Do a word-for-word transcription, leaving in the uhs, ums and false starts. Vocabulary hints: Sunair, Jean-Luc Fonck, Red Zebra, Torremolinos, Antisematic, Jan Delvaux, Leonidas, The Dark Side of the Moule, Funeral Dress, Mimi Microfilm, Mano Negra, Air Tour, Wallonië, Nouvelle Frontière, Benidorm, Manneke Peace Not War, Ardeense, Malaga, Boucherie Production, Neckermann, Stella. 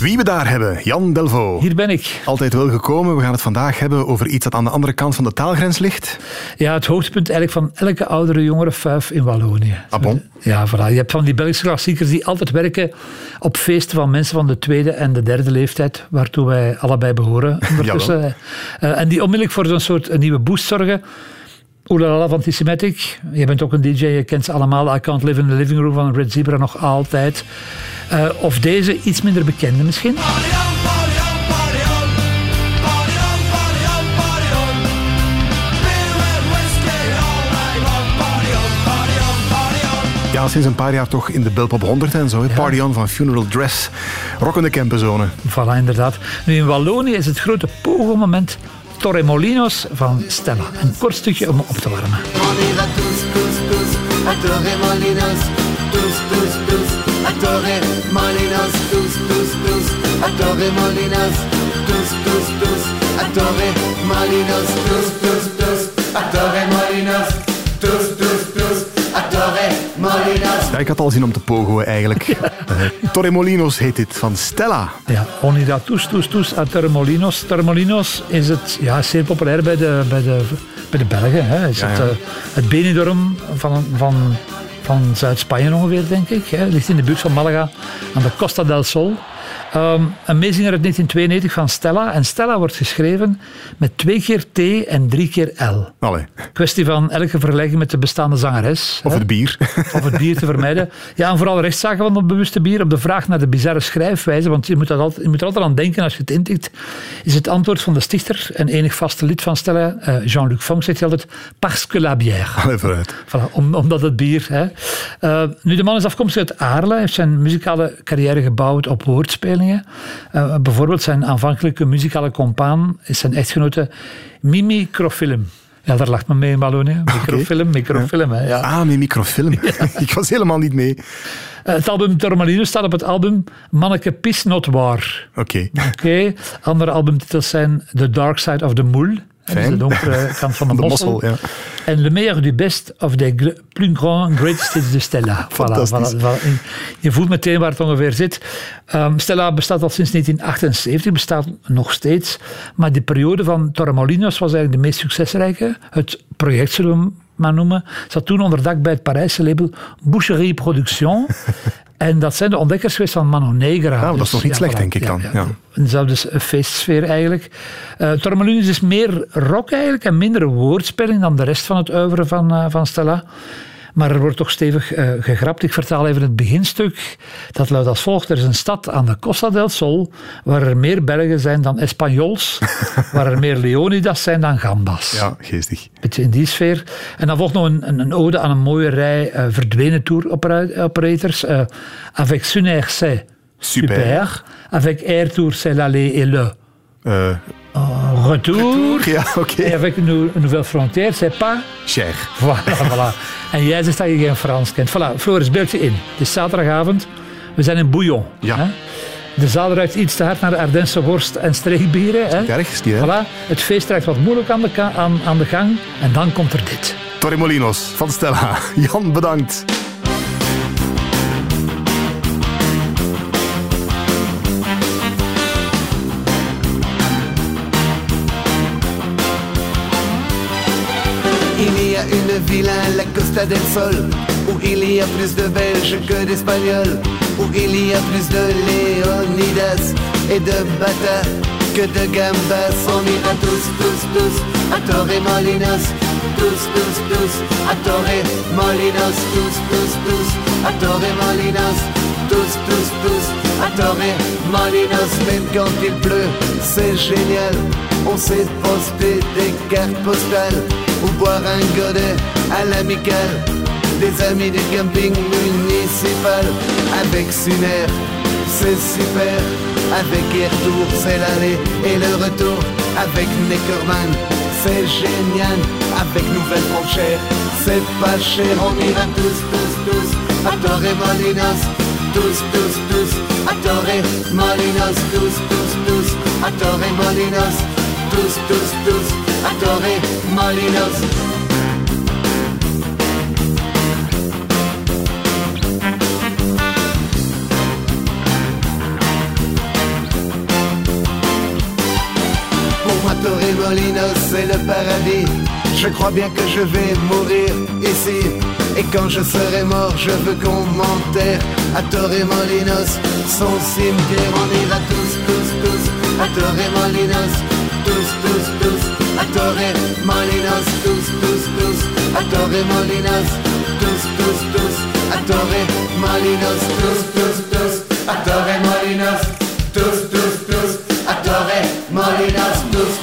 Wie we daar hebben, Jan Delvaux. Hier ben ik. Altijd wel gekomen. We gaan het vandaag hebben over iets dat aan de andere kant van de taalgrens ligt. Ja, het hoogtepunt eigenlijk van elke oudere jongerenfuif in Wallonië. Ah bon? Ja, voilà. Je hebt van die Belgische klassiekers die altijd werken op feesten van mensen van de tweede en de derde leeftijd, waartoe wij allebei behoren. Ondertussen. uh, en die onmiddellijk voor zo'n soort een nieuwe boost zorgen. Oelala van Antisematic. Je bent ook een D J, je kent ze allemaal. I Can't Live in the Living Room van Red Zebra nog altijd. Uh, of deze, iets minder bekende misschien. Ja, sinds een paar jaar toch in de Belpop honderd en zo. Ja. Party on van Funeral Dress. Rockende camperzone. Voilà, inderdaad. Nu in Wallonië is het grote pogo-moment Torremolinos van Stella. Een kort stukje om op te warmen. Ja, ik had al zin om te pogoen eigenlijk. Ja. Uh, Torremolinos heet dit, van Stella. Ja, Onida Tous Tous Tous a Torremolinos. Torremolinos is het, ja, zeer populair bij de, bij de, bij de Belgen. Hè. Is ja, het, ja. Uh, het Benidorm van, van, van Zuid-Spanje ongeveer, denk ik. Hè. Ligt in de buurt van Malaga, aan de Costa del Sol. Um, een meezinger uit negentien tweeënnegentig van Stella. En Stella wordt geschreven met twee keer T en drie keer L. Allee. Kwestie van elke vergelijking met de bestaande zangeres. Of hè? Het bier. Of het bier te vermijden. Ja, en vooral rechtszaken van dat bewuste bier. Op de vraag naar de bizarre schrijfwijze, want je moet, dat altijd, je moet er altijd aan denken als je het intikt, is het antwoord van de stichter en enig vaste lid van Stella, uh, Jean-Luc Fonck, zegt hij altijd, parce que la bière. Allee, vooruit. Voilà, om, omdat het bier... Hè. Uh, nu, de man is afkomstig uit Aarle, heeft zijn muzikale carrière gebouwd op woordspelingen. Uh, bijvoorbeeld zijn aanvankelijke muzikale compaan is zijn echtgenote Mimi Microfilm. Ja, daar lacht men mee in Wallonië. Microfilm, okay. Microfilm. Ja. Hè, ja. Ah, Mimi Microfilm. Ja. Ik was helemaal niet mee. Uh, het album Torremolinos staat op het album Manneke Peace Not War. Oké. Okay. Okay. Andere albumtitels zijn The Dark Side of the Moule. Dat is de donkere kant van de, de mossel. mossel ja. En Le meilleur du best of the plus grand greatest is de Stella. Voilà, voilà, voilà. Je voelt meteen waar het ongeveer zit. Um, Stella bestaat al sinds negentien achtenzeventig, bestaat nog steeds. Maar die periode van Torremolinos was eigenlijk de meest succesrijke. Het project, zullen we hem maar noemen, zat toen onder dak bij het Parijse label Boucherie Production. En dat zijn de ontdekkers geweest van Mano Negra. Nou, dat is dus, toch niet ja, slecht, voilà, denk ik dan. Ja, ja. Dezelfde dus een feestsfeer eigenlijk. Uh, Torremolinos is meer rock eigenlijk en minder woordspeling dan de rest van het oeuvre van, uh, van Stella. Maar er wordt toch stevig uh, gegrapt. Ik vertaal even het beginstuk. Dat luidt als volgt. Er is een stad aan de Costa del Sol waar er meer Belgen zijn dan Espanjols. Waar er meer Leonidas zijn dan Gambas. Ja, geestig. Beetje in die sfeer. En dan volgt nog een, een, een ode aan een mooie rij uh, verdwenen tour-operators. Uh, avec Sunair, c'est super. super. Avec Air Tour, c'est l'aller et le... Uh, uh, retour. retour. Ja, oké. Okay. En avec nou, Nouvelle Frontière, c'est pas... Cher. Voilà, voilà. En jij zegt dat je geen Frans kent. Voilà, Floris, beeld je in. Het is zaterdagavond. We zijn in Bouillon. Ja. Hè? De zaal ruikt iets te hard naar de Ardeense worst en streekbieren. Hè? Erg is die, hè? Voilà. Het feest raakt wat moeilijk aan de, ka- aan, aan de gang. En dan komt er dit. Torremolinos van Stella. Jan, bedankt. Une ville à la Costa del Sol, où il y a plus de Belges que d'Espagnols, où il y a plus de Leonidas et de Bata que de Gambas. On ira tous, tous, tous à Torremolinos, tous, tous, tous à Torremolinos, tous, tous, tous à Torremolinos, tous, tous, tous à Torremolinos. Même quand il pleut, c'est génial, on s'est posté des cartes postales. Ou boire un godet à l'amicale, des amis du camping municipal. Avec Sunair, c'est super. Avec Air Tour, c'est l'aller et le retour. Avec Neckermann, c'est génial avec Nouvelle Frontière. C'est pas cher, on ira tous, tous, tous à Torremolinos. Tous, tous, tous à Torremolinos. Tous, tous, tous à Torremolinos. Tous, tous, tous à Torremolinos. Torremolinos, c'est le paradis. Je crois bien que je vais mourir ici. Et quand je serai mort, je veux qu'on m'enterre à Torremolinos, son cimetière. On ira tous, tous, tous à Torremolinos. Tous, tous, tous à Torremolinos. Tous, tous, tous à Torremolinos. Tous, tous, tous à Torremolinos. Tous, tous, tous à Torremolinos. Tous, tous, tous à Torremolinos. Tous, tous.